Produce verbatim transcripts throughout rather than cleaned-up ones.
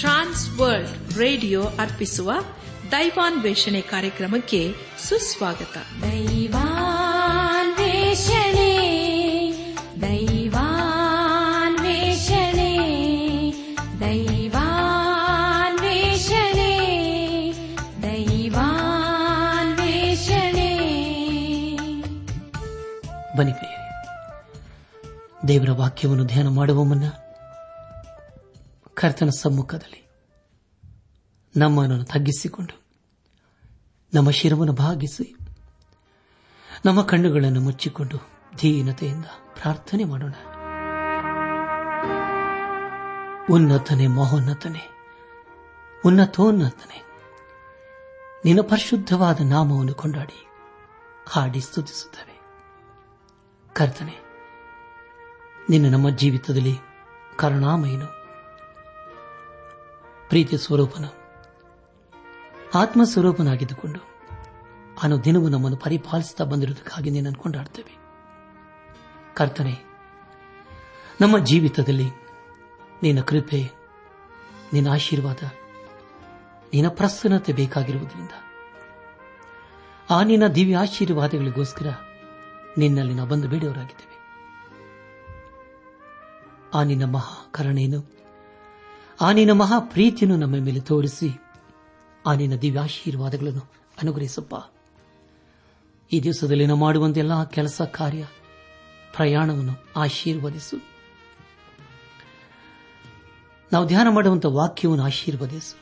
ಟ್ರಾನ್ಸ್ World radio ಅರ್ಪಿಸುವ ದೈವಾನ್ವೇಷಣೆ ಕಾರ್ಯಕ್ರಮಕ್ಕೆ ಸುಸ್ವಾಗತ. ದೈವಾನ್ವೇಷಣೆ ದೈವಾನ್ವೇಷಣೆ ದೈವಾನ್ವೇಷಣೆ ದೈವಾನ್ವೇಷಣೆ. ಬನ್ನಿ ಪ್ರಿಯರೇ, ದೇವರ ವಾಕ್ಯವನ್ನು ಧ್ಯಾನ ಮಾಡುವ ಮುನ್ನ ಕರ್ತನ ಸಮ್ಮುಖದಲ್ಲಿ ನಮ್ಮನ್ನು ತಗ್ಗಿಸಿಕೊಂಡು, ನಮ್ಮ ಶಿರವನ್ನು ಭಾಗಿಸಿ, ನಮ್ಮ ಕಣ್ಣುಗಳನ್ನು ಮುಚ್ಚಿಕೊಂಡು ಧೀನತೆಯಿಂದ ಪ್ರಾರ್ಥನೆ ಮಾಡೋಣ. ಉನ್ನತನೆ, ಮಹೋನ್ನತನೆ, ಉನ್ನತೋನ್ನತನೆ, ನಿನ್ನ ಪರಿಶುದ್ಧವಾದ ನಾಮವನ್ನು ಕೊಂಡಾಡಿ ಹಾಡಿ ಸ್ತುತಿಸುತ್ತವೆ. ಕರ್ತನೆ, ನಿನ್ನ ನಮ್ಮ ಜೀವಿತದಲ್ಲಿ ಕರುಣಾಮಯನು, ಪ್ರೀತಿ ಸ್ವರೂಪನ, ಆತ್ಮಸ್ವರೂಪನಾಗಿದ್ದುಕೊಂಡು ಅನು ದಿನವೂ ನಮ್ಮನ್ನು ಪರಿಪಾಲಿಸುತ್ತಾ ಬಂದಿರುವುದಕ್ಕಾಗಿ ನೀನು ಕೊಂಡಾಡ್ತೇವೆ. ಕರ್ತನೆ, ನಮ್ಮ ಜೀವಿತದಲ್ಲಿ ನಿನ್ನ ಕೃಪೆ, ನಿನ್ನ ಆಶೀರ್ವಾದ, ನಿನ್ನ ಪ್ರಸನ್ನತೆ ಬೇಕಾಗಿರುವುದರಿಂದ ಆ ನಿನ್ನ ದಿವ್ಯ ಆಶೀರ್ವಾದಗಳಿಗೋಸ್ಕರ ನಿನ್ನಲ್ಲಿ ನಾವು ಬಂದು ಬೇಡವರಾಗಿದ್ದೇವೆ. ಆ ನಿನ್ನ ಮಹಾ ಕರುಣೆಯನ್ನು, ಆ ನಿನ್ನ ಮಹಾ ಪ್ರೀತಿಯನ್ನು ನಮ್ಮ ಮೇಲೆ ತೋರಿಸಿ ಆ ನಿನ್ನ ದಿವ್ಯಾಶೀರ್ವಾದಗಳನ್ನು ಅನುಗ್ರಹಿಸಪ್ಪ. ಈ ದಿವಸದಲ್ಲಿ ನಾವು ಮಾಡುವಂತೆಲ್ಲ ಕೆಲಸ, ಕಾರ್ಯ, ಪ್ರಯಾಣವನ್ನು ಆಶೀರ್ವದಿಸು. ನಾವು ಧ್ಯಾನ ಮಾಡುವಂತಹ ವಾಕ್ಯವನ್ನು ಆಶೀರ್ವದಿಸು.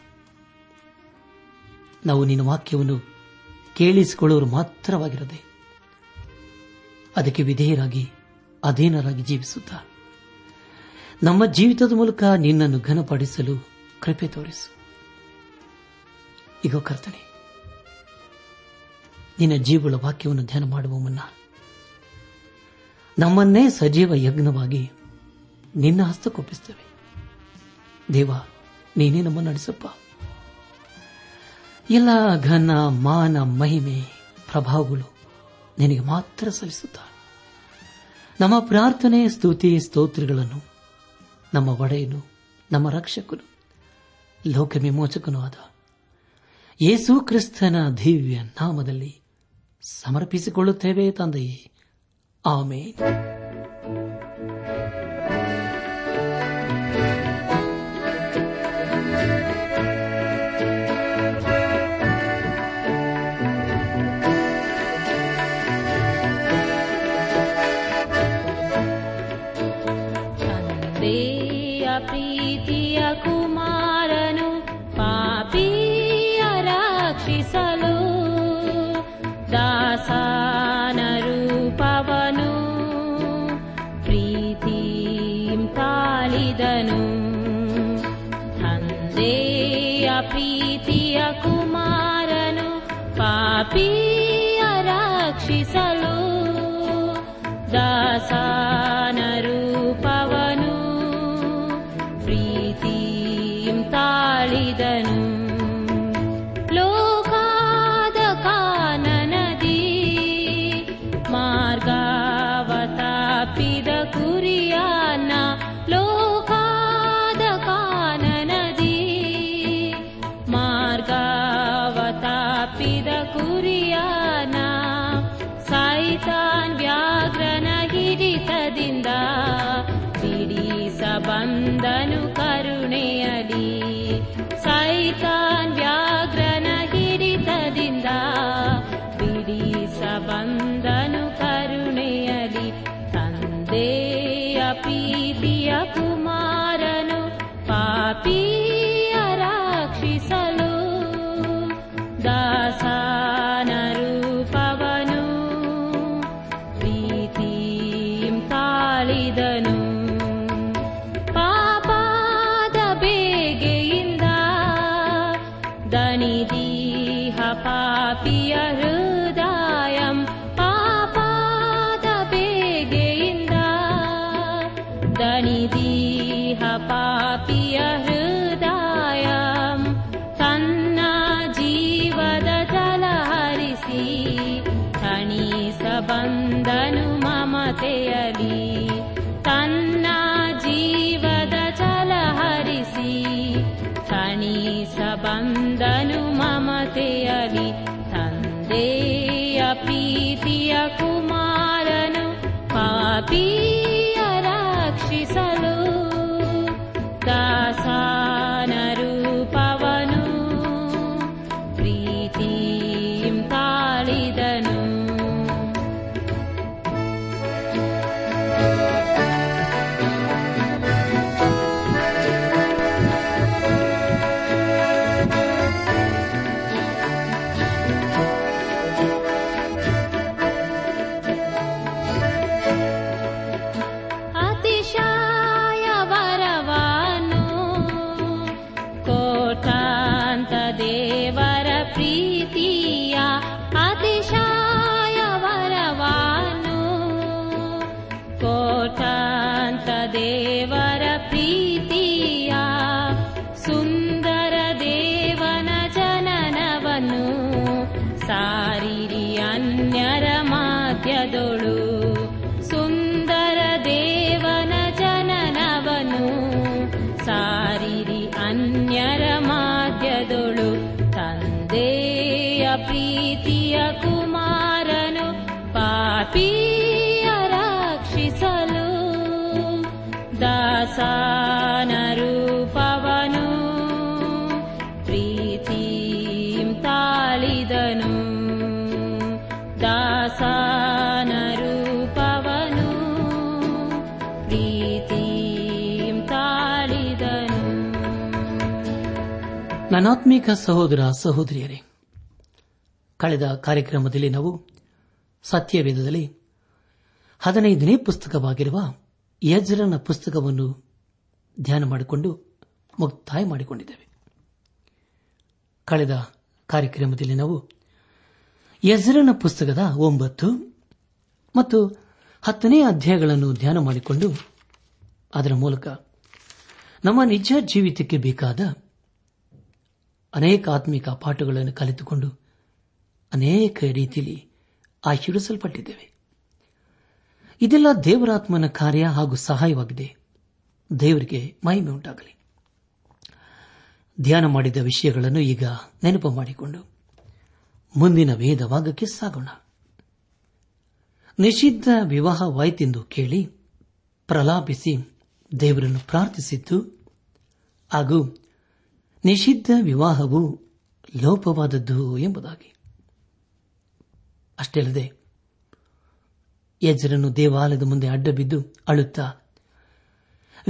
ನಾವು ನಿನ್ನ ವಾಕ್ಯವನ್ನು ಕೇಳಿಸಿಕೊಳ್ಳುವರು ಮಾತ್ರವಾಗಿರದೆ ಅದಕ್ಕೆ ವಿಧೇಯರಾಗಿ, ಅಧೀನರಾಗಿ ಜೀವಿಸುತ್ತಾ ನಮ್ಮ ಜೀವಿತದ ಮೂಲಕ ನಿನ್ನನ್ನು ಘನಪಡಿಸಲು ಕೃಪೆ ತೋರಿಸು. ಈಗ ಕರ್ತನೆ, ನಿನ್ನ ಜೀವಳ ವಾಕ್ಯವನ್ನು ಧ್ಯಾನ ಮಾಡುವ ಮುನ್ನ ನಮ್ಮನ್ನೇ ಸಜೀವ ಯಜ್ಞವಾಗಿ ನಿನ್ನ ಹಸ್ತಕ್ಕೊಪ್ಪಿಸುತ್ತೇವೆ. ದೇವ, ನೀನೇ ನಮ್ಮನ್ನು ನಡೆಸಪ್ಪ. ಎಲ್ಲ ಘನ, ಮಾನ, ಮಹಿಮೆ, ಪ್ರಭಾವಗಳು ನಿನಗೆ ಮಾತ್ರ ಸಲ್ಲಿಸುತ್ತ ನಮ್ಮ ಪ್ರಾರ್ಥನೆ, ಸ್ತುತಿ, ಸ್ತೋತ್ರಗಳನ್ನು ನಮ್ಮ ಒಡೆಯನು, ನಮ್ಮ ರಕ್ಷಕನು, ಲೋಕ ವಿಮೋಚಕನೂ ಆದ ಯೇಸು ಕ್ರಿಸ್ತನ ದಿವ್ಯ ನಾಮದಲ್ಲಿ ಸಮರ್ಪಿಸಿಕೊಳ್ಳುತ್ತೇವೆ ತಂದೆಯೇ, ಆಮೇನ್. ಧನಿ ಸಬಂಧನು ಮಮತೆಯಲಿ ತನ್ನ ಮಾತೆಯಲಿ ತಂದೆಯ ಪ್ರೀತಿಯ ಕುಮಾರನು ಪಾಪಿಯ ರಕ್ಷಿಸಲು ದಾಸನ ರೂಪವನು ಪ್ರೀತಿಯ ತಾಳಿದನು. ಪಾಪಿಯ ರಕ್ಷಿಸಲು ದಾಸನ ರೂಪವನು ಪ್ರೀತಿಯ ತಾಳಿದನು. ದಾಸನ ರೂಪವನು ಪ್ರೀತಿಯ ತಾಳಿದನು. ನನಾತ್ಮೀಕ ಸಹೋದರ ಸಹೋದರಿಯರೇ, ಕಳೆದ ಕಾರ್ಯಕ್ರಮದಲ್ಲಿ ನಾವು ಸತ್ಯವೇದದಲ್ಲಿ ಹದಿನೈದನೇ ಪುಸ್ತಕವಾಗಿರುವ ಯಜ್ರನ ಪುಸ್ತಕವನ್ನು ಧ್ಯಾನ ಮಾಡಿಕೊಂಡು ಮುಕ್ತಾಯ ಮಾಡಿಕೊಂಡಿದ್ದೇವೆ. ಕಳೆದ ಕಾರ್ಯಕ್ರಮದಲ್ಲಿ ನಾವು ಯಜ್ರನ ಪುಸ್ತಕದ ಒಂಬತ್ತು ಮತ್ತು ಹತ್ತನೇ ಅಧ್ಯಾಯಗಳನ್ನು ಧ್ಯಾನ ಮಾಡಿಕೊಂಡು ಅದರ ಮೂಲಕ ನಮ್ಮ ನಿಜ ಜೀವಿತಕ್ಕೆ ಬೇಕಾದ ಅನೇಕ ಆತ್ಮಿಕ ಪಾಠಗಳನ್ನು ಕಲಿತುಕೊಂಡು ಅನೇಕ ರೀತಿಯಲ್ಲಿ ಆಶೀರ್ವಿಸಲ್ಪಟ್ಟಿದ್ದೇವೆ. ಇದೆಲ್ಲ ದೇವರಾತ್ಮನ ಕಾರ್ಯ ಹಾಗೂ ಸಹಾಯವಾಗಿದೆ. ದೇವರಿಗೆ ಮಹಿಮೆ ಉಂಟಾಗಲಿ. ಧ್ಯಾನ ಮಾಡಿದ ವಿಷಯಗಳನ್ನು ಈಗ ನೆನಪು ಮಾಡಿಕೊಂಡು ಮುಂದಿನ ವೇದ ಭಾಗಕ್ಕೆ ಸಾಗೋಣ. ನಿಷಿದ್ಧ ವಿವಾಹವಾಯಿತೆಂದು ಕೇಳಿ ಪ್ರಲಾಪಿಸಿ ದೇವರನ್ನು ಪ್ರಾರ್ಥಿಸಿದ್ದು ಹಾಗೂ ನಿಷಿದ್ಧ ವಿವಾಹವು ಲೋಪವಾದದ್ದು ಎಂಬುದಾಗಿ. ಅಷ್ಟೇ ಅಲ್ಲದೆ ಯಜ್ರನು ದೇವಾಲಯದ ಮುಂದೆ ಅಡ್ಡಬಿದ್ದು ಅಳುತ್ತಾ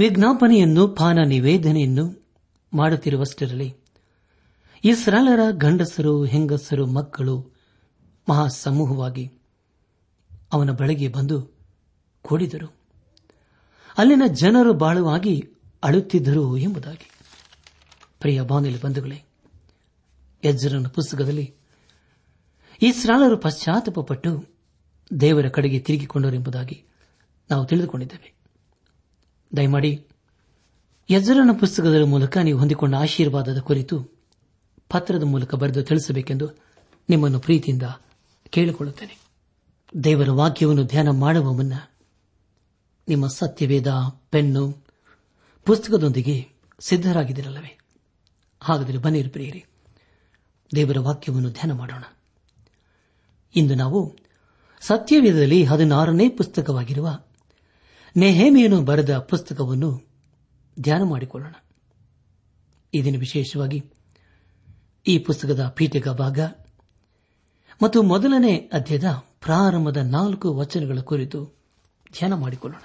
ವಿಜ್ಞಾಪನೆಯನ್ನು ಪಾನ ನಿವೇದನೆಯನ್ನು ಮಾಡುತ್ತಿರುವಷ್ಟರಲ್ಲಿ ಇಸ್ರಾಯೇಲರ ಗಂಡಸರು ಹೆಂಗಸರು ಮಕ್ಕಳು ಮಹಾಸಮೂಹವಾಗಿ ಅವನ ಬಳಿಗೆ ಬಂದು ಕೂಡಿದರು. ಅಲ್ಲಿನ ಜನರು ಬಾಳುವಾಗಿ ಅಳುತ್ತಿದ್ದರು ಎಂಬುದಾಗಿ. ಪ್ರಿಯ ಬಾಂಧವ್ಯ ಬಂಧುಗಳೇ, ಯಜ್ರನ ಪುಸ್ತಕದಲ್ಲಿ ಇಸ್ರಾಯೇಲರು ಪಶ್ಚಾತ್ತಾಪಪಟ್ಟು ದೇವರ ಕಡೆಗೆ ತಿರುಗಿಕೊಂಡರು ಎಂಬುದಾಗಿ ನಾವು ತಿಳಿದುಕೊಂಡಿದ್ದೇವೆ. ದಯಮಾಡಿ ಯಜ್ರನ ಪುಸ್ತಕದ ಮೂಲಕ ನೀವು ಹೊಂದಿಕೊಂಡ ಆಶೀರ್ವಾದದ ಕುರಿತು ಪತ್ರದ ಮೂಲಕ ಬರೆದು ತಿಳಿಸಬೇಕೆಂದು ನಿಮ್ಮನ್ನು ಪ್ರೀತಿಯಿಂದ ಕೇಳಿಕೊಳ್ಳುತ್ತೇನೆ. ದೇವರ ವಾಕ್ಯವನ್ನು ಧ್ಯಾನ ಮಾಡುವ ಮುನ್ನ ನಿಮ್ಮ ಸತ್ಯವೇದ ಪೆನ್ನು ಪುಸ್ತಕದೊಂದಿಗೆ ಸಿದ್ದರಾಗಿದ್ದಿರಲ್ಲವೇ? ಹಾಗಾದರೆ ಬನ್ನಿರಿ ಪ್ರಿಯರೇ, ದೇವರ ವಾಕ್ಯವನ್ನು ಧ್ಯಾನ ಮಾಡೋಣ. ಇಂದು ನಾವು ಸತ್ಯವೇದದಲ್ಲಿ ಹದಿನಾರನೇ ಪುಸ್ತಕವಾಗಿರುವ ನೆಹೆಮೀಯನು ಬರೆದ ಪುಸ್ತಕವನ್ನು ಧ್ಯಾನ ಮಾಡಿಕೊಳ್ಳೋಣ. ಈ ದಿನ ವಿಶೇಷವಾಗಿ ಈ ಪುಸ್ತಕದ ಪೀಠಿಕಾ ಭಾಗ ಮತ್ತು ಮೊದಲನೇ ಅಧ್ಯಾಯದ ಪ್ರಾರಂಭದ ನಾಲ್ಕು ವಚನಗಳ ಕುರಿತು ಧ್ಯಾನ ಮಾಡಿಕೊಳ್ಳೋಣ.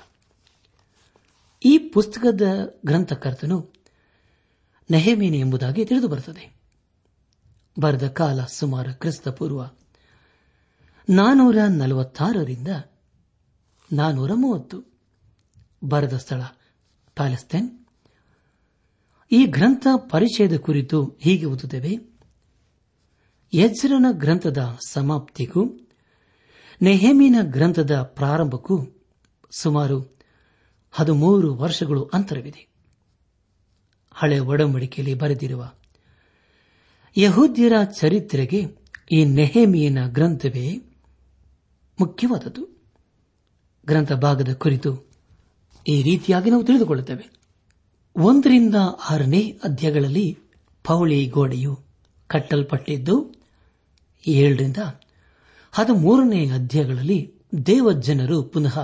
ಈ ಪುಸ್ತಕದ ಗ್ರಂಥಕರ್ತನು ನೆಹೆಮೀಯನು ಎಂಬುದಾಗಿ ತಿಳಿದುಬರುತ್ತದೆ. ಬರೆದ ಕಾಲ ಸುಮಾರು ಕ್ರಿಸ್ತಪೂರ್ವ ನಾನೂರ ನಲವತ್ತಾರರಿಂದ ನಾನೂರ ಮೂವತ್ತು. ಬರೆದ ಸ್ಥಳ ಪ್ಯಾಲೆಸ್ತೈನ್. ಈ ಗ್ರಂಥ ಪರಿಚಯದ ಕುರಿತು ಹೀಗೆ ಓದುತ್ತೇವೆ. ಯಜ್ರನ ಗ್ರಂಥದ ಸಮಾಪ್ತಿಗೂ ನೆಹೆಮೀಯನ ಗ್ರಂಥದ ಪ್ರಾರಂಭಕ್ಕೂ ಸುಮಾರು ಹದಿಮೂರು ವರ್ಷಗಳು ಅಂತರವಿದೆ. ಹಳೆ ಒಡಂಬಡಿಕೆಯಲ್ಲಿ ಬರೆದಿರುವ ಯಹೂದ್ಯರ ಚರಿತ್ರೆಗೆ ಈ ನೆಹೆಮೀಯನ ಗ್ರಂಥವೇ ಮುಖ್ಯವಾದದ್ದು. ಗ್ರಂಥ ಭಾಗದ ಕುರಿತು ಈ ರೀತಿಯಾಗಿ ನಾವು ತಿಳಿದುಕೊಳ್ಳುತ್ತೇವೆ. ಒಂದರಿಂದ ಆರನೇ ಅಧ್ಯಾಯಗಳಲ್ಲಿ ಪೌಳಿ ಗೋಡೆಯು ಕಟ್ಟಲ್ಪಟ್ಟಿದ್ದು ಏಳರಿಂದ ಹದಿಮೂರನೇ ಅಧ್ಯಾಯಗಳಲ್ಲಿ ದೇವಜನರು ಪುನಃ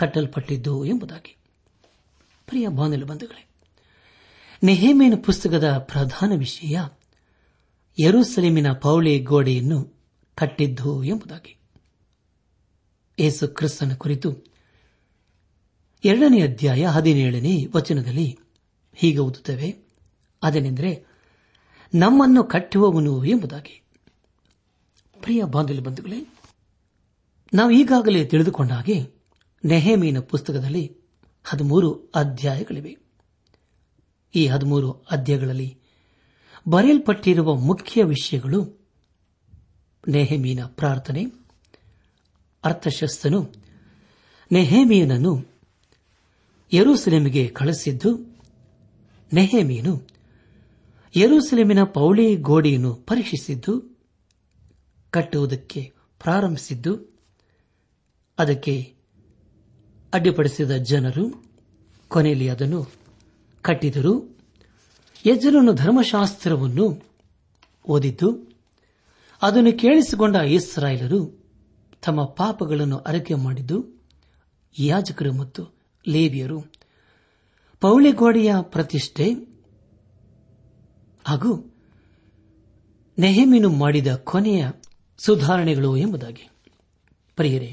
ಕಟ್ಟಲ್ಪಟ್ಟಿದ್ದು ಎಂಬುದಾಗಿ. ಪ್ರಿಯ ಬಾಂಧವರೇ, ನೆಹೆಮೀಯನ ಪುಸ್ತಕದ ಪ್ರಧಾನ ವಿಷಯ ಯೆರೂಸಲೇಮಿನ ಪೌಳಿ ಗೋಡೆಯನ್ನು ಕಟ್ಟಿದ್ದು ಎಂಬುದಾಗಿ. ಯೇಸು ಕ್ರಿಸ್ತನ ಕುರಿತು ಎರಡನೇ ಅಧ್ಯಾಯ ಹದಿನೇಳನೇ ವಚನದಲ್ಲಿ ಹೀಗೆ ಓದುತ್ತೇವೆ, ಅದೇನೆಂದರೆ ನಮ್ಮನ್ನು ಕಟ್ಟುವವನು ಎಂಬುದಾಗಿ. ಪ್ರಿಯ ಬಾಂಧವರೇ, ನಾವು ಈಗಾಗಲೇ ತಿಳಿದುಕೊಂಡ ಹಾಗೆ ನೆಹೆಮೀಯನ ಪುಸ್ತಕದಲ್ಲಿ ಹದಿಮೂರು ಅಧ್ಯಾಯಗಳಿವೆ. ಈ ಹದಿಮೂರು ಅಧ್ಯಾಯಗಳಲ್ಲಿ ಬರೆಯಲ್ಪಟ್ಟಿರುವ ಮುಖ್ಯ ವಿಷಯಗಳು ನೆಹೆಮೀಯನ ಪ್ರಾರ್ಥನೆ, ಅರ್ತಷಸ್ತನು ನೆಹೆಮೀಯನನ್ನು ಯೆರೂಸಲೇಮಿಗೆ ಕಳಿಸಿದ್ದು, ನೆಹೆಮೀಯನು ಯೆರೂಸಲೇಮಿನ ಪೌಳಿ ಗೋಡೆಯನ್ನು ಪರೀಕ್ಷಿಸಿದ್ದು, ಕಟ್ಟುವುದಕ್ಕೆ ಪ್ರಾರಂಭಿಸಿದ್ದು, ಅದಕ್ಕೆ ಅಡ್ಡಿಪಡಿಸಿದ ಜನರು ಕೊನೆಯಲ್ಲಿ ಅದನ್ನು ಕಟ್ಟಿದರು, ಯಜ್ಜರನು ಧರ್ಮಶಾಸ್ತ್ರವನ್ನು ಓದಿದ್ದು, ಅದನ್ನು ಕೇಳಿಸಿಕೊಂಡ ಇಸ್ರಾಯೇಲರು ತಮ್ಮ ಪಾಪಗಳನ್ನು ಅರಿಕೆ ಮಾಡಿದ್ದು, ಯಾಜಕರು ಮತ್ತು ಲೇವಿಯರು ಪೌಳಿಗೋಡೆಯ ಪ್ರತಿಷ್ಠೆ ಹಾಗೂ ನೆಹೆಮೀಯನು ಮಾಡಿದ ಕೊನೆಯ ಸುಧಾರಣೆಗಳು ಎಂಬುದಾಗಿ. ಪ್ರಿಯರೇ,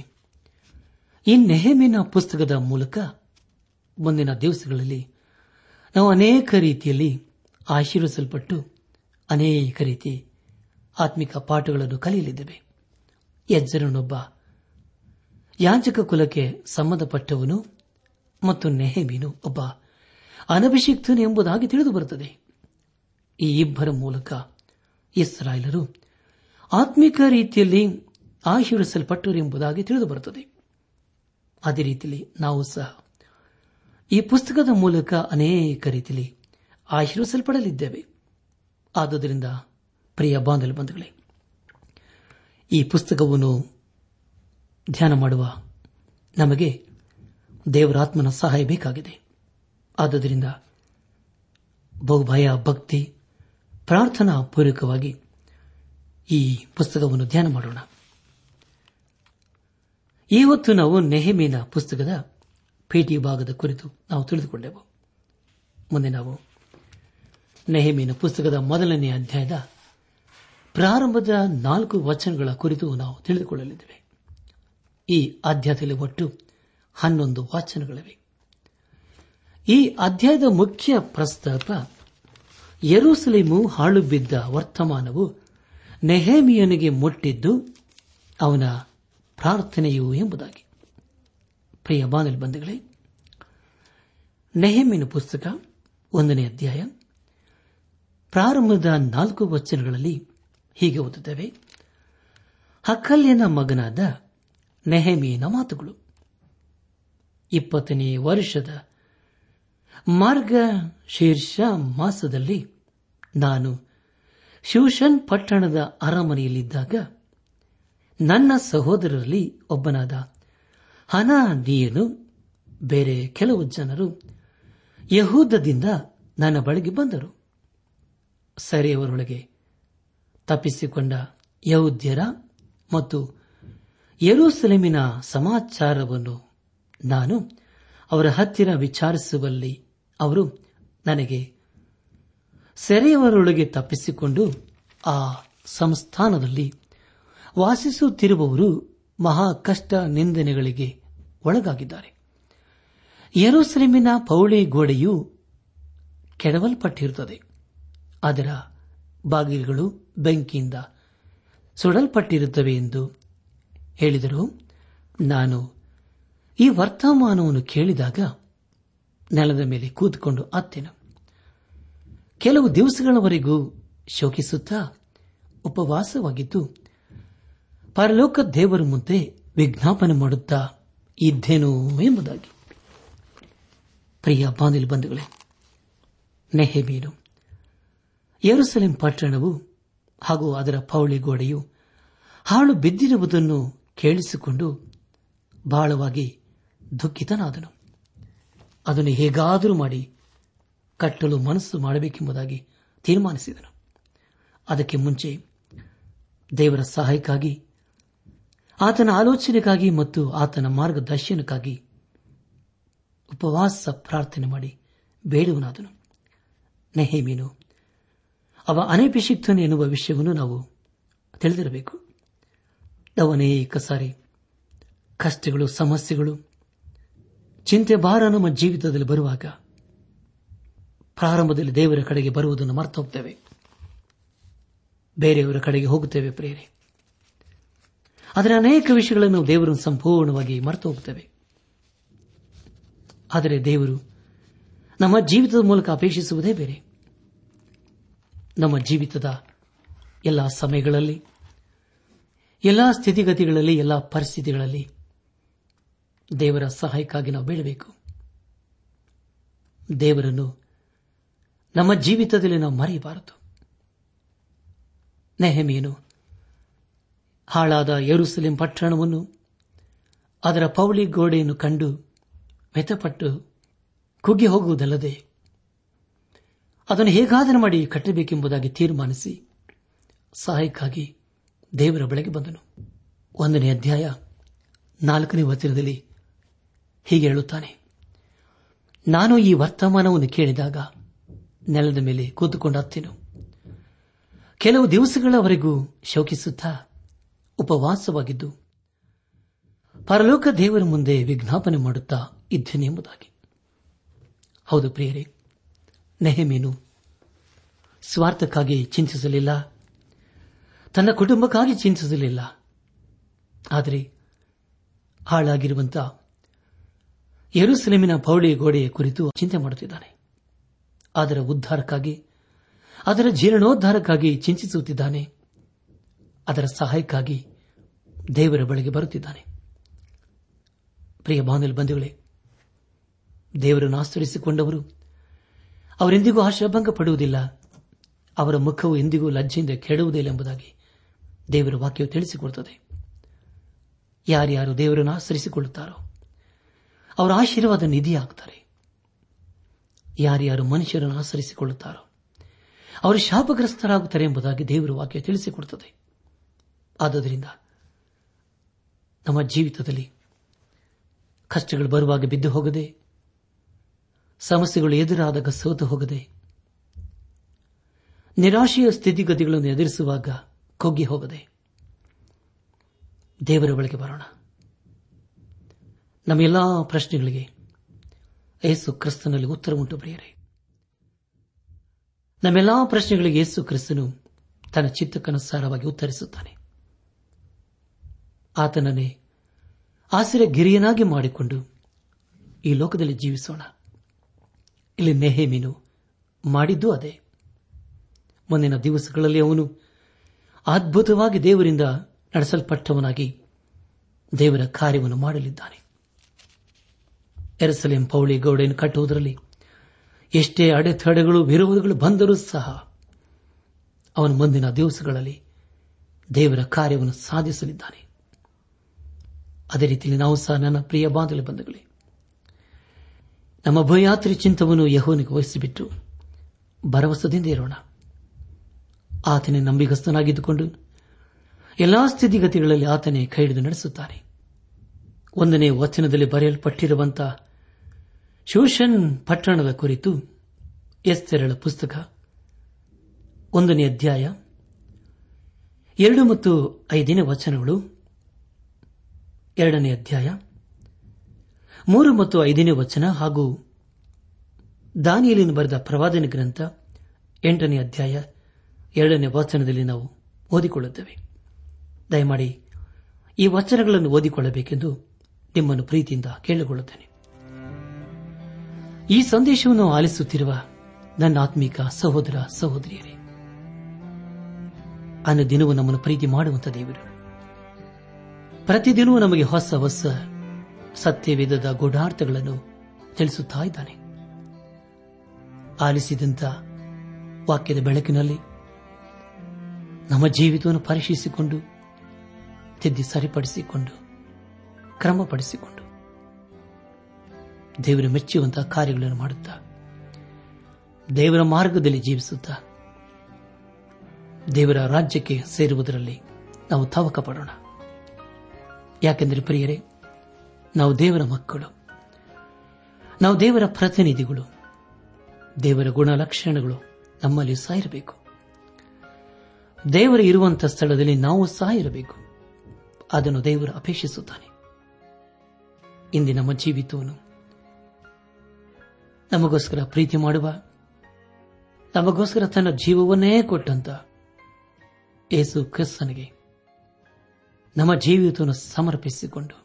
ಈ ನೆಹೆಮೀಯನ ಪುಸ್ತಕದ ಮೂಲಕ ಮುಂದಿನ ದಿವಸಗಳಲ್ಲಿ ನಾವು ಅನೇಕ ರೀತಿಯಲ್ಲಿ ಆಶೀರ್ವಿಸಲ್ಪಟ್ಟು ಅನೇಕ ರೀತಿ ಆತ್ಮಿಕ ಪಾಠಗಳನ್ನು ಕಲಿಯಲಿದ್ದೇವೆ. ಯಜ್ಜರನೊಬ್ಬ ಯಾಜಕ ಕುಲಕ್ಕೆ ಸಂಬಂಧಪಟ್ಟವನು ಮತ್ತು ನೆಹೆಮೀಯನು ಒಬ್ಬ ಅನಭಿಷಿಕ್ತನು ಎಂಬುದಾಗಿ ತಿಳಿದುಬರುತ್ತದೆ. ಈ ಇಬ್ಬರ ಮೂಲಕ ಇಸ್ರಾಯೇಲರು ಆತ್ಮಿಕ ರೀತಿಯಲ್ಲಿ ಆಶೀರ್ವಿಸಲ್ಪಟ್ಟರು ಎಂಬುದಾಗಿ ತಿಳಿದುಬರುತ್ತದೆ. ಅದೇ ರೀತಿಯಲ್ಲಿ ನಾವು ಸಹ ಈ ಪುಸ್ತಕದ ಮೂಲಕ ಅನೇಕ ರೀತಿಯಲ್ಲಿ ಆಶೀರ್ವಿಸಲ್ಪಡಲಿದ್ದೇವೆ. ಆದುದರಿಂದ ಪ್ರಿಯ ಬಾಂಧವರೇ, ಈ ಪುಸ್ತಕವನ್ನು ಧ್ಯಾನ ಮಾಡುವ ನಮಗೆ ದೇವರಾತ್ಮನ ಸಹಾಯ ಬೇಕಾಗಿದೆ. ಆದುದರಿಂದ ಬಹುಭಯ ಭಕ್ತಿ ಪ್ರಾರ್ಥನಾ ಪೂರ್ವಕವಾಗಿ ಈ ಪುಸ್ತಕವನ್ನು ಧ್ಯಾನ ಮಾಡೋಣ. ಇವತ್ತು ನಾವು ನೆಹೆಮೀಯನ ಪುಸ್ತಕದ ಪೇಟಿ ಭಾಗದ ಕುರಿತು ನಾವು ತಿಳಿದುಕೊಂಡೆವು. ಮುಂದೆ ನಾವು ನೆಹೆಮೀಯನ ಪುಸ್ತಕದ ಮೊದಲನೇ ಅಧ್ಯಾಯದ ಪ್ರಾರಂಭದ ನಾಲ್ಕು ವಚನಗಳ ಕುರಿತು ನಾವು ತಿಳಿದುಕೊಳ್ಳಲಿದ್ದೇವೆ. ಈ ಅಧ್ಯಾಯದಲ್ಲಿ ಒಟ್ಟು ಹನ್ನೊಂದು ವಚನಗಳಿವೆ. ಈ ಅಧ್ಯಾಯದ ಮುಖ್ಯ ಪ್ರಸ್ತಾಪ ಯೆರೂಸಲೇಮು ಹಾಳು ಬಿದ್ದ ವರ್ತಮಾನವು ನೆಹೆಮೀಯನಿಗೆ ಮುಟ್ಟಿದ್ದು, ಅವನ ಪ್ರಾರ್ಥನೆಯು ಎಂಬುದಾಗಿ. ಪ್ರಿಯ ಬಾಂಧವರೇ, ನೆಹೆಮೀಯನ ಪುಸ್ತಕ ಒಂದನೇ ಅಧ್ಯಾಯ ಪ್ರಾರಂಭದ ನಾಲ್ಕು ವಚನಗಳಲ್ಲಿ ಹೀಗೆ ಓದುತ್ತೇವೆ, ಹಕ್ಕಲ್ಯನ ಮಗನಾದ ನೆಹೆಮೀಯನ ಮಾತುಗಳು. ಇಪ್ಪತ್ತನೇ ವರ್ಷದ ಮಾರ್ಗಶೀರ್ಷ ಮಾಸದಲ್ಲಿ ನಾನು ಶೂಷನ್ ಪಟ್ಟಣದ ಅರಮನೆಯಲ್ಲಿದ್ದಾಗ ನನ್ನ ಸಹೋದರರಲ್ಲಿ ಒಬ್ಬನಾದ ಹನಾನಿಯನು ಬೇರೆ ಕೆಲವು ಜನರು ಯಹೂದದಿಂದ ನನ್ನ ಬಳಿಗೆ ಬಂದರು. ಸೆರೆಯವರೊಳಗೆ ತಪ್ಪಿಸಿಕೊಂಡ ಯಹೂದ್ಯರ ಮತ್ತು ಯೆರೂಸಲೇಮಿನ ಸಮಾಚಾರವನ್ನು ನಾನು ಅವರ ಹತ್ತಿರ ವಿಚಾರಿಸುವಲ್ಲಿ ಅವರು ನನಗೆ ಸೆರೆಯವರೊಳಗೆ ತಪ್ಪಿಸಿಕೊಂಡು ಆ ಸಂಸ್ಥಾನದಲ್ಲಿ ವಾಸಿಸುತ್ತಿರುವವರು ಮಹಾ ಕಷ್ಟ ನಿಂದನೆಗಳಿಗೆ ಒಳಗಾಗಿದ್ದಾರೆ. ಯೆರೂಸಲೇಮಿನ ಪೌಳಿ ಗೋಡೆಯು ಕೆಡವಲ್ಪಟ್ಟಿರುತ್ತದೆ, ಅದರ ಬಾಗಿಲುಗಳು ಬೆಂಕಿಯಿಂದ ಸುಡಲ್ಪಟ್ಟಿರುತ್ತವೆ ಎಂದು ಹೇಳಿದರು. ನಾನು ಈ ವರ್ತಮಾನವನ್ನು ಕೇಳಿದಾಗ ನೆಲದ ಮೇಲೆ ಕೂತ್ಕೊಂಡು ಅತ್ತೆನು. ಕೆಲವು ದಿವಸಗಳವರೆಗೂ ಶೋಕಿಸುತ್ತಾ ಉಪವಾಸವಾಗಿದ್ದು ಪರಲೋಕ ದೇವರ ಮುಂದೆ ವಿಜ್ಞಾಪನೆ ಮಾಡುತ್ತಾ ಇದ್ದೇನೋ ಎಂಬುದಾಗಿ. ಪ್ರಿಯ ಬಾಂಧವರೇ, ನೆಹೆಮೀಯನು ಯೆರೂಸಲೇಂ ಪಟ್ಟಣವು ಹಾಗೂ ಅದರ ಪೌಳಿ ಗೋಡೆಯು ಹಾಳು ಬಿದ್ದಿರುವುದನ್ನು ಕೇಳಿಸಿಕೊಂಡು ಬಹಳವಾಗಿ ದುಃಖಿತನಾದನು. ಅದನ್ನು ಹೇಗಾದರೂ ಮಾಡಿ ಕಟ್ಟಲು ಮನಸ್ಸು ಮಾಡಬೇಕೆಂಬುದಾಗಿ ತೀರ್ಮಾನಿಸಿದನು. ಅದಕ್ಕೆ ಮುಂಚೆ ದೇವರ ಸಹಾಯಕ್ಕಾಗಿ, ಆತನ ಆಲೋಚನೆಗಾಗಿ ಮತ್ತು ಆತನ ಮಾರ್ಗದರ್ಶನಕ್ಕಾಗಿ ಉಪವಾಸ ಪ್ರಾರ್ಥನೆ ಮಾಡಿ ಬೇಡುವನಾದನು. ನೆಹೆಮೀನು ಅವ ಅನಭಿಷಿಕ್ತನು ಎನ್ನುವ ವಿಷಯವನ್ನು ನಾವು ತಿಳಿದಿರಬೇಕು. ಅವನೇಕ ಸಾರಿ ಕಷ್ಟಗಳು, ಸಮಸ್ಯೆಗಳು, ಚಿಂತೆ ಭಾರ ನಮ್ಮ ಜೀವಿತದಲ್ಲಿ ಬರುವಾಗ ಪ್ರಾರಂಭದಲ್ಲಿ ದೇವರ ಕಡೆಗೆ ಬರುವುದನ್ನು ಮರೆತು ಹೋಗ್ತೇವೆ, ಬೇರೆಯವರ ಕಡೆಗೆ ಹೋಗುತ್ತೇವೆ ಪ್ರೇರೆ. ಆದರೆ ಅನೇಕ ವಿಷಯಗಳನ್ನು ದೇವರನ್ನು ಸಂಪೂರ್ಣವಾಗಿ ಮರೆತು ಹೋಗುತ್ತೇವೆ. ಆದರೆ ದೇವರು ನಮ್ಮ ಜೀವಿತದ ಮೂಲಕ ಅಪೇಕ್ಷಿಸುವುದೇ ಬೇರೆ. ನಮ್ಮ ಜೀವಿತದ ಎಲ್ಲ ಸಮಯಗಳಲ್ಲಿ, ಎಲ್ಲ ಸ್ಥಿತಿಗತಿಗಳಲ್ಲಿ, ಎಲ್ಲ ಪರಿಸ್ಥಿತಿಗಳಲ್ಲಿ ದೇವರ ಸಹಾಯಕ್ಕಾಗಿ ನಾವು ಬೇಡಬೇಕು. ದೇವರನ್ನು ನಮ್ಮ ಜೀವಿತದಲ್ಲಿ ನಾವು ಮರೆಯಬಾರದು. ನೆಹೆಮೀಯನು ಹಾಳಾದ ಯೆರೂಸಲೇಮ್ ಪಟ್ಟಣವನ್ನು, ಅದರ ಪೌಳಿ ಗೋಡೆಯನ್ನು ಕಂಡು ವ್ಯಥಪಟ್ಟು ಕುಗ್ಗಿ ಹೋಗುವುದಲ್ಲದೆ ಅದನ್ನು ಹೇಗಾದರೂ ಮಾಡಿ ಕಟ್ಟಬೇಕೆಂಬುದಾಗಿ ತೀರ್ಮಾನಿಸಿ ಸಹಾಯಕ್ಕಾಗಿ ದೇವರ ಬಳಿಗೆ ಬಂದನು. ಒಂದನೇ ಅಧ್ಯಾಯ ನಾಲ್ಕನೇ ವಚನದಲ್ಲಿ ಹೀಗೆ ಹೇಳುತ್ತಾನೆ, ನಾನು ಈ ವರ್ತಮಾನವನ್ನು ಕೇಳಿದಾಗ ನೆಲದ ಮೇಲೆ ಕೂತುಕೊಂಡು ಅತ್ತೇನು, ಕೆಲವು ದಿವಸಗಳವರೆಗೂ ಶೋಕಿಸುತ್ತಾ ಉಪವಾಸವಾಗಿದ್ದು ಪರಲೋಕ ದೇವರ ಮುಂದೆ ವಿಜ್ಞಾಪನೆ ಮಾಡುತ್ತಾ ಇದ್ದೇನೆ ಎಂಬುದಾಗಿ. ಹೌದು ಪ್ರಿಯರೇ, ನೆಹೆಮೀನು ಸ್ವಾರ್ಥಕ್ಕಾಗಿ ಚಿಂತಿಸಲಿಲ್ಲ, ತನ್ನ ಕುಟುಂಬಕ್ಕಾಗಿ ಚಿಂತಿಸಲಿಲ್ಲ. ಆದರೆ ಹಾಳಾಗಿರುವಂತಹ ಯೆರೂಸಲೇಮಿನ ಪೌಳಿ ಗೋಡೆಯ ಕುರಿತು ಚಿಂತೆ ಮಾಡುತ್ತಿದ್ದಾನೆ. ಅದರ ಉದ್ಧಾರಕ್ಕಾಗಿ, ಅದರ ಜೀರ್ಣೋದ್ಧಾರಕ್ಕಾಗಿ ಚಿಂತಿಸುತ್ತಿದ್ದಾನೆ. ಅದರ ಸಹಾಯಕ್ಕಾಗಿ ದೇವರ ಬಳಿಗೆ ಬರುತ್ತಿದ್ದಾನೆ. ಪ್ರಿಯ ಬಾಂಧವ ಬಂಧುಗಳೇ, ದೇವರನ್ನು ಆಶ್ರಯಿಸಿಕೊಂಡವರು ಅವರೆಂದಿಗೂ ಆಶಾಭಂಗ ಪಡುವುದಿಲ್ಲ, ಅವರ ಮುಖವು ಎಂದಿಗೂ ಲಜ್ಜೆಯಿಂದ ಕೆಡುವುದಿಲ್ಲ ಎಂಬುದಾಗಿ ದೇವರ ವಾಕ್ಯವು ತಿಳಿಸಿಕೊಡುತ್ತದೆ. ಯಾರ್ಯಾರು ದೇವರನ್ನು ಆಶ್ರಯಿಸಿಕೊಳ್ಳುತ್ತಾರೋ ಅವರ ಆಶೀರ್ವಾದ ನಿಧಿಯಾಗುತ್ತಾರೆ. ಯಾರ್ಯಾರು ಮನುಷ್ಯರನ್ನು ಆಶ್ರಯಿಸಿಕೊಳ್ಳುತ್ತಾರೋ ಅವರು ಶಾಪಗ್ರಸ್ತರಾಗುತ್ತಾರೆ ಎಂಬುದಾಗಿ ದೇವರ ವಾಕ್ಯ ತಿಳಿಸಿಕೊಡುತ್ತದೆ. ಆದ್ದರಿಂದ ನಮ್ಮ ಜೀವಿತದಲ್ಲಿ ಕಷ್ಟಗಳು ಬರುವಾಗ ಬಿದ್ದು ಹೋಗದೆ, ಸಮಸ್ಯೆಗಳು ಎದುರಾದಾಗ ಸೋತು ಹೋಗದೆ, ನಿರಾಶೆಯ ಸ್ಥಿತಿಗತಿಗಳನ್ನು ಎದುರಿಸುವಾಗ ಕೊಗ್ಗಿ ಹೋಗದೆ ದೇವರ ಬಳಿಗೆ ಬರೋಣ. ನಮ್ಮ ಎಲ್ಲಾ ಪ್ರಶ್ನೆಗಳಿಗೆ ಯೇಸು ಕ್ರಿಸ್ತನಲ್ಲಿ ಉತ್ತರ ಉಂಟು ಪ್ರಿಯರೇ. ನಮ್ಮೆಲ್ಲಾ ಪ್ರಶ್ನೆಗಳಿಗೆ ಯೇಸು ಕ್ರಿಸ್ತನು ತನ್ನ ಚಿತ್ತಕ್ಕನುಸಾರವಾಗಿ ಉತ್ತರಿಸುತ್ತಾನೆ. ಆತನನ್ನೇ ಆಸರೆ ಗಿರಿಯನಾಗಿ ಮಾಡಿಕೊಂಡು ಈ ಲೋಕದಲ್ಲಿ ಜೀವಿಸೋಣ. ಇಲ್ಲಿ ನೆಹೆಮೀನು ಮಾಡಿದ್ದು ಅದೇ. ಮುಂದಿನ ದಿವಸಗಳಲ್ಲಿ ಅವನು ಅದ್ಭುತವಾಗಿ ದೇವರಿಂದ ನಡೆಸಲ್ಪಟ್ಟವನಾಗಿ ದೇವರ ಕಾರ್ಯವನ್ನು ಮಾಡಲಿದ್ದಾನೆ. ಯೆರೂಸಲೇಮ್ ಪೌಳಿ ಗೋಡೆಯನ್ನು ಕಟ್ಟುವುದರಲ್ಲಿ ಎಷ್ಟೇ ಅಡೆತಡೆಗಳು, ವಿರೋಧಗಳು ಬಂದರೂ ಸಹ ಅವನು ಮುಂದಿನ ದಿವಸಗಳಲ್ಲಿ ದೇವರ ಕಾರ್ಯವನ್ನು ಸಾಧಿಸಲಿದ್ದಾನೆ. ಅದೇ ರೀತಿಯಲ್ಲಿ ನಾವು ಸಹ ನನ್ನ ಪ್ರಿಯ ಬಾಂಧವ್ಯ ಬಂಧುಗಳೇ, ನಮ್ಮ ಭಯಾತ್ರಿ ಚಿಂತವನ್ನು ಯೆಹೋವನಿಗೆ ವಹಿಸಿಬಿಟ್ಟು ಭರವಸದಿಂದ ಇರೋಣ. ಆತನೇ ನಂಬಿಗಸ್ತನಾಗಿದ್ದುಕೊಂಡು ಎಲ್ಲಾ ಸ್ಥಿತಿಗತಿಗಳಲ್ಲಿ ಆತನೇ ಕೈ ಹಿಡಿದು ನಡೆಸುತ್ತಾನೆ. ಒಂದನೇ ವಚನದಲ್ಲಿ ಬರೆಯಲ್ಪಟ್ಟಿರುವಂತಹ ಶೋಷನ್ ಪಟ್ಟಣದ ಕುರಿತು ಎಸ್ತೇರಳ ಪುಸ್ತಕ ಒಂದನೇ ಅಧ್ಯಾಯ ಎರಡು ಮತ್ತು ಐದನೇ ವಚನಗಳು, ಎರಡನೇ ಅಧ್ಯಾಯ ಮೂರು ಮತ್ತು ಐದನೇ ವಚನ ಹಾಗೂ ದಾನಿಯೇಲನು ಬರೆದ ಪ್ರವಾದನ ಗ್ರಂಥ ಎಂಟನೇ ಅಧ್ಯಾಯ ಎರಡನೇ ವಚನದಲ್ಲಿ ನಾವು ಓದಿಕೊಳ್ಳುತ್ತೇವೆ. ದಯಮಾಡಿ ಈ ವಚನಗಳನ್ನು ಓದಿಕೊಳ್ಳಬೇಕೆಂದು ನಿಮ್ಮನ್ನು ಪ್ರೀತಿಯಿಂದ ಕೇಳಿಕೊಳ್ಳುತ್ತೇನೆ. ಈ ಸಂದೇಶವನ್ನು ಆಲಿಸುತ್ತಿರುವ ನನ್ನ ಆತ್ಮೀಕ ಸಹೋದರ ಸಹೋದರಿಯರೇ, ಅನುದಿನವೂ ನಮ್ಮನ್ನು ಪ್ರೀತಿ ಮಾಡುವಂಥ ದೇವರು ಪ್ರತಿದಿನವೂ ನಮಗೆ ಹೊಸ ಹೊಸ ಸತ್ಯವೇದದ ಗೂಢಾರ್ಥಗಳನ್ನು ತಿಳಿಸುತ್ತಿದ್ದಾನೆ. ಆಲಿಸಿದಂಥ ವಾಕ್ಯದ ಬೆಳಕಿನಲ್ಲಿ ನಮ್ಮ ಜೀವಿತವನ್ನು ಪರೀಕ್ಷಿಸಿಕೊಂಡು, ತಿದ್ದಿ ಸರಿಪಡಿಸಿಕೊಂಡು, ಕ್ರಮಪಡಿಸಿಕೊಂಡು ದೇವರ ಮೆಚ್ಚುವಂತಹ ಕಾರ್ಯಗಳನ್ನು ಮಾಡುತ್ತಾ, ದೇವರ ಮಾರ್ಗದಲ್ಲಿ ಜೀವಿಸುತ್ತಾ ದೇವರ ರಾಜ್ಯಕ್ಕೆ ಸೇರುವುದರಲ್ಲಿ ನಾವು ತವಕ ಪಡೋಣ. ಯಾಕೆಂದರೆ ಪ್ರಿಯರೇ, ನಾವು ದೇವರ ಮಕ್ಕಳು, ನಾವು ದೇವರ ಪ್ರತಿನಿಧಿಗಳು. ದೇವರ ಗುಣಲಕ್ಷಣಗಳು ನಮ್ಮಲ್ಲಿ ಸಹ ಇರಬೇಕು. ದೇವರು ಇರುವಂತಹ ಸ್ಥಳದಲ್ಲಿ ನಾವು ಸಹ ಇರಬೇಕು. ಅದನ್ನು ದೇವರು ಅಪೇಕ್ಷಿಸುತ್ತಾನೆ. ಇಂದು ನಮ್ಮ ಜೀವಿತವನ್ನು ನಮಗೋಸ್ಕರ ಪ್ರೀತಿ ಮಾಡುವ, ನಮಗೋಸ್ಕರ ತನ್ನ ಜೀವವನ್ನೇ ಕೊಟ್ಟಂತ ಯೇಸು ಕ್ರಿಸ್ತನಿಗೆ ನಮ್ಮ ಜೀವಿತವನ್ನು ಸಮರ್ಪಿಸಿಕೊಂಡು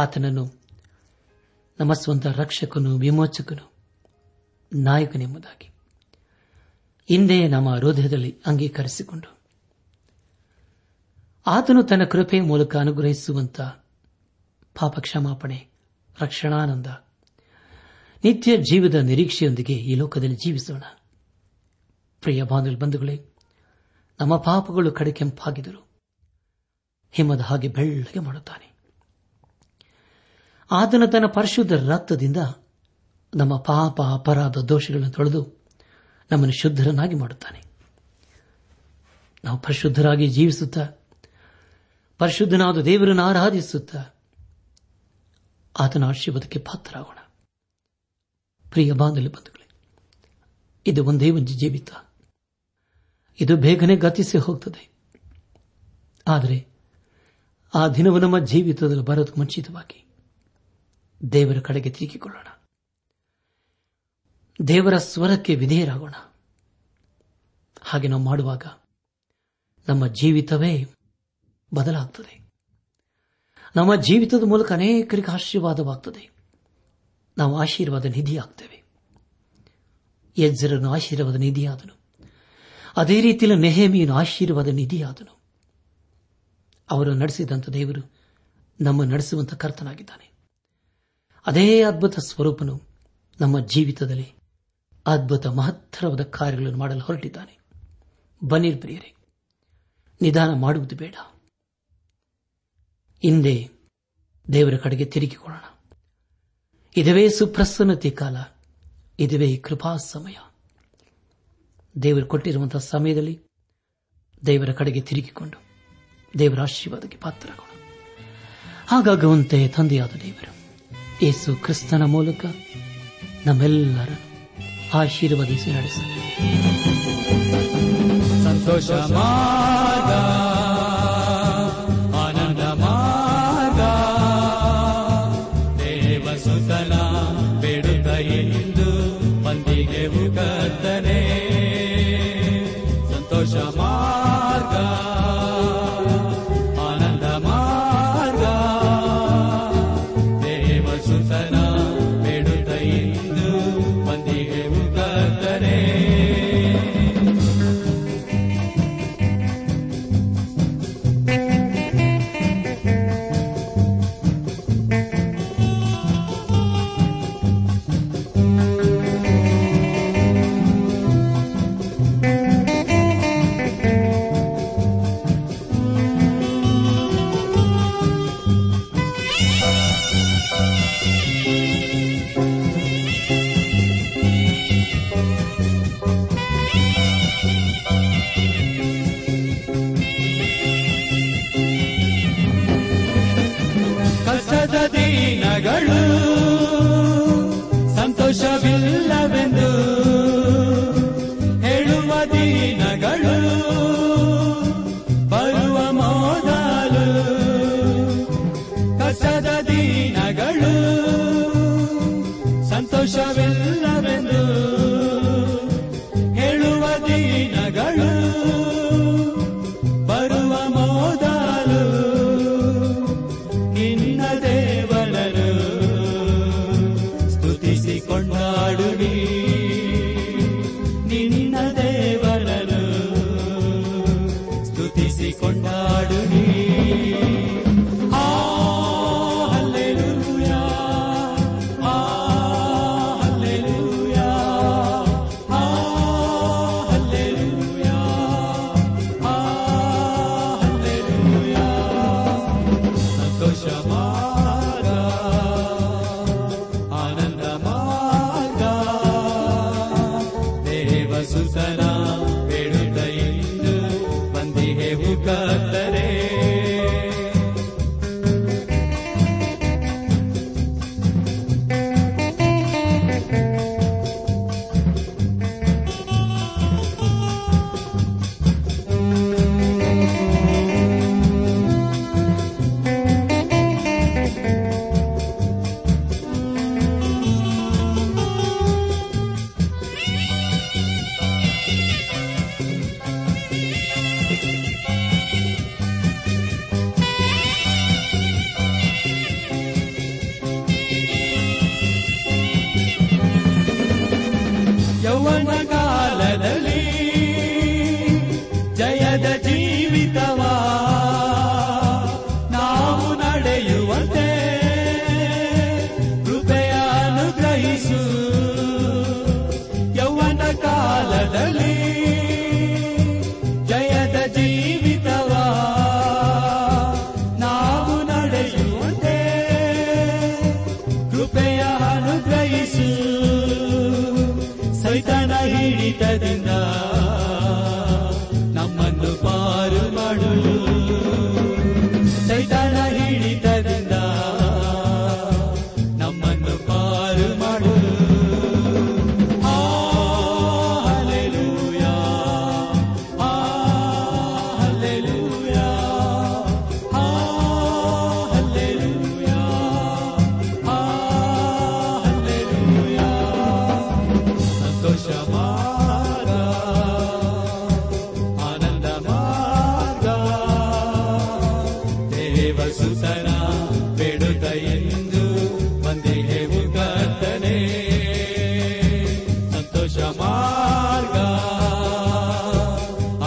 ಆತನನ್ನು ನಮ್ಮ ಸ್ವಂತ ರಕ್ಷಕನು, ವಿಮೋಚಕನು, ನಾಯಕನೆಂಬುದಾಗಿ ಹಿಂದೆ ನಮ್ಮ ಹೃದಯದಲ್ಲಿ ಅಂಗೀಕರಿಸಿಕೊಂಡು ಆತನು ತನ್ನ ಕೃಪೆಯ ಮೂಲಕ ಅನುಗ್ರಹಿಸುವಂತ ಪಾಪ ಕ್ಷಮಾಪಣೆ, ರಕ್ಷಣಾನಂದ, ನಿತ್ಯ ಜೀವದ ನಿರೀಕ್ಷೆಯೊಂದಿಗೆ ಈ ಲೋಕದಲ್ಲಿ ಜೀವಿಸೋಣ. ಪ್ರಿಯ ಬಾಂಧವ ಬಂಧುಗಳೇ, ನಮ್ಮ ಪಾಪಗಳು ಕಡೆಕೆಂಪಾಗಿದ್ದರು ಹಿಮದ ಹಾಗೆ ಬೆಳ್ಳಗೆ ಮಾಡುತ್ತಾನೆ. ಆತನ ತನ್ನ ಪರಿಶುದ್ಧ ರಕ್ತದಿಂದ ನಮ್ಮ ಪಾಪ ಅಪರಾಧ ದೋಷಗಳನ್ನು ತೊಳೆದು ನಮ್ಮನ್ನು ಶುದ್ಧರನ್ನಾಗಿ ಮಾಡುತ್ತಾನೆ. ನಾವು ಪರಿಶುದ್ಧರಾಗಿ ಜೀವಿಸುತ್ತಾ ಪರಿಶುದ್ಧನಾದ ದೇವರನ್ನು ಆರಾಧಿಸುತ್ತಾ ಆತನ ಆಶೀರ್ವಾದಕ್ಕೆ ಪಾತ್ರರಾಗೋಣ. ಪ್ರಿಯ ಬಾಂಧವ ಬಂಧುಗಳೇ, ಇದು ಒಂದೇ ಒಂದು ಜೀವಿತ, ಇದು ಬೇಗನೆ ಗತಿಸಿ ಹೋಗ್ತದೆ. ಆದರೆ ಆ ದಿನವು ನಮ್ಮ ಜೀವಿತದಲ್ಲಿ ಬರೋದಕ್ಕೆ ಮುಂಚಿತವಾಗಿ ದೇವರ ಕಡೆಗೆ ತಿರುಗಿಕೊಳ್ಳೋಣ, ದೇವರ ಸ್ವರಕ್ಕೆ ವಿಧೇಯರಾಗೋಣ. ಹಾಗೆ ನಾವು ಮಾಡುವಾಗ ನಮ್ಮ ಜೀವಿತವೇ ಬದಲಾಗ್ತದೆ. ನಮ್ಮ ಜೀವಿತದ ಮೂಲಕ ಅನೇಕರಿಗೆ ಆಶೀರ್ವಾದವಾಗ್ತದೆ. ನಾವು ಆಶೀರ್ವಾದ ನಿಧಿಯಾಗ್ತೇವೆ. ಎಜ್ರನು ಆಶೀರ್ವಾದ ನಿಧಿಯಾದನು, ಅದೇ ರೀತಿಯಲ್ಲಿ ನೆಹೆಮೀಯನು ಆಶೀರ್ವಾದ ನಿಧಿಯಾದನು. ಅವರು ನಡೆಸಿದಂಥ ದೇವರು ನಮ್ಮ ನಡೆಸುವಂಥ ಕರ್ತನಾಗಿದ್ದಾನೆ. ಅದೇ ಅದ್ಭುತ ಸ್ವರೂಪನು ನಮ್ಮ ಜೀವಿತದಲ್ಲಿ ಅದ್ಭುತ ಮಹತ್ತರವಾದ ಕಾರ್ಯಗಳನ್ನು ಮಾಡಲು ಹೊರಟಿದ್ದಾನೆ. ಬನ್ನಿರಿ ಪ್ರಿಯರೇ, ನಿಧಾನ ಮಾಡುವುದು ಬೇಡ. ಹಿಂದೆ ದೇವರ ಕಡೆಗೆ ತಿರುಗಿಕೊಳ್ಳೋಣ. ಇದುವೇ ಸುಪ್ರಸನ್ನತೆ ಕಾಲ, ಇದುವೇ ಕೃಪಾ ಸಮಯ. ದೇವರು ಕೊಟ್ಟಿರುವಂತಹ ಸಮಯದಲ್ಲಿ ದೇವರ ಕಡೆಗೆ ತಿರುಗಿಕೊಂಡು ದೇವರ ಆಶೀರ್ವಾದಕ್ಕೆ ಪಾತ್ರರಾಗೋಣ. ಹಾಗಾಗುವಂತೆ ತಂದೆಯಾದ ದೇವರು ಯೇಸು ಕ್ರಿಸ್ತನ ಮೂಲಕ ನಮ್ಮೆಲ್ಲರನ್ನು ಆಶೀರ್ವದಿಸಿ ನಡೆಸಲಿ. ಸಂತೋಷವಾದ, ಆನಂದವಾದ ದೇವಸುತನ ಬೇಡುತ್ತ ಇಂದು ಬಂದಿದೆವು ಕರ್ತನೇ. ಸಂತೋಷವಾದ, ಆನಂದವಾದ ದೇವಸುತನ ಬೇಡುತ್ತ ಇಂದು ಬಂದಿದೆವು ಕರ್ತನೇ. Thank you. ಕಾಲದಲ್ಲಿ ಜಯದ ಜೀವಿತವ ನಾವು ನಡೆಯುವಂತೆ ಕೃಪೆಯ ಅನುಗ್ರಹಿಸು. ಯೌವನ ಕಾಲದಲ್ಲಿ ಜಯದ ಜೀವಿತವ ನಾವು ನಡೆಯುವಂತೆ ಕೃಪೆಯ ಅನುಗ್ರಹಿಸು. ಸೈತಾನ ಹಿಡಿತದಿಂದ ನಮ್ಮನ್ನು ಪಾರು ಮಾಡುಳು, ಸೈತಾನ ಹಿಡಿತದಿಂದ ನಮ್ಮನ್ನು ಪಾರು ಮಾಡುಳು. ಆ ಹಲ್ಲೆಲೂಯಾ, ಆ ಹಲ್ಲೆಲೂಯಾ, ಆ ಹಲ್ಲೆಲೂಯಾ, ಆ ಹಲ್ಲೆಲೂಯಾ. ಸಂತೋಷವಾ ಸುತನ ಬೇಡುತ್ತ ಎಂದು ಬಂದಿಗೆವು ಕರ್ತನೇ. ಸಂತೋಷ ಮಾರ್ಗ,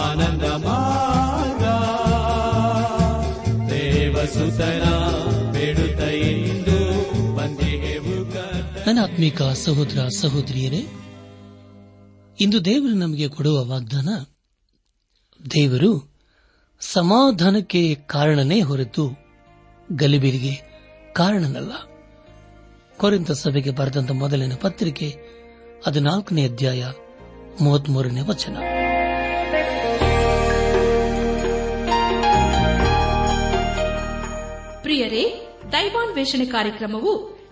ಆನಂದ ಮಾರ್ಗ, ದೇವ ಸುತನ ಬೇಡುತ್ತ ಎಂದು ಬಂದಿಗೆವು ಕರ್ತನೇ. ನನ್ನ ಆತ್ಮೀಕ ಸಹೋದರ ಸಹೋದರಿಯರೇ, ಇಂದು ದೇವರು ನಮಗೆ ಕೊಡುವ ವಾಗ್ದಾನ, ದೇವರು ಸಮಾಧಾನಕ್ಕೆ ಕಾರಣನೇ ಹೊರತು ಗಲಿಬಿರಿಗೆ ಕಾರಣನಲ್ಲ. ಕೊರಿಂಥ ಸಭೆಗೆ ಬರೆದಂತ ಮೊದಲಿನ ಪತ್ರಿಕೆ ಹದಿನಾಲ್ಕನೇ ಅಧ್ಯಾಯ ಮೂವತ್ಮೂರನೇ ವಚನ. ಪ್ರಿಯರೇ, ದೈವಾನ್ವೇಷಣೆ ಕಾರ್ಯಕ್ರಮವು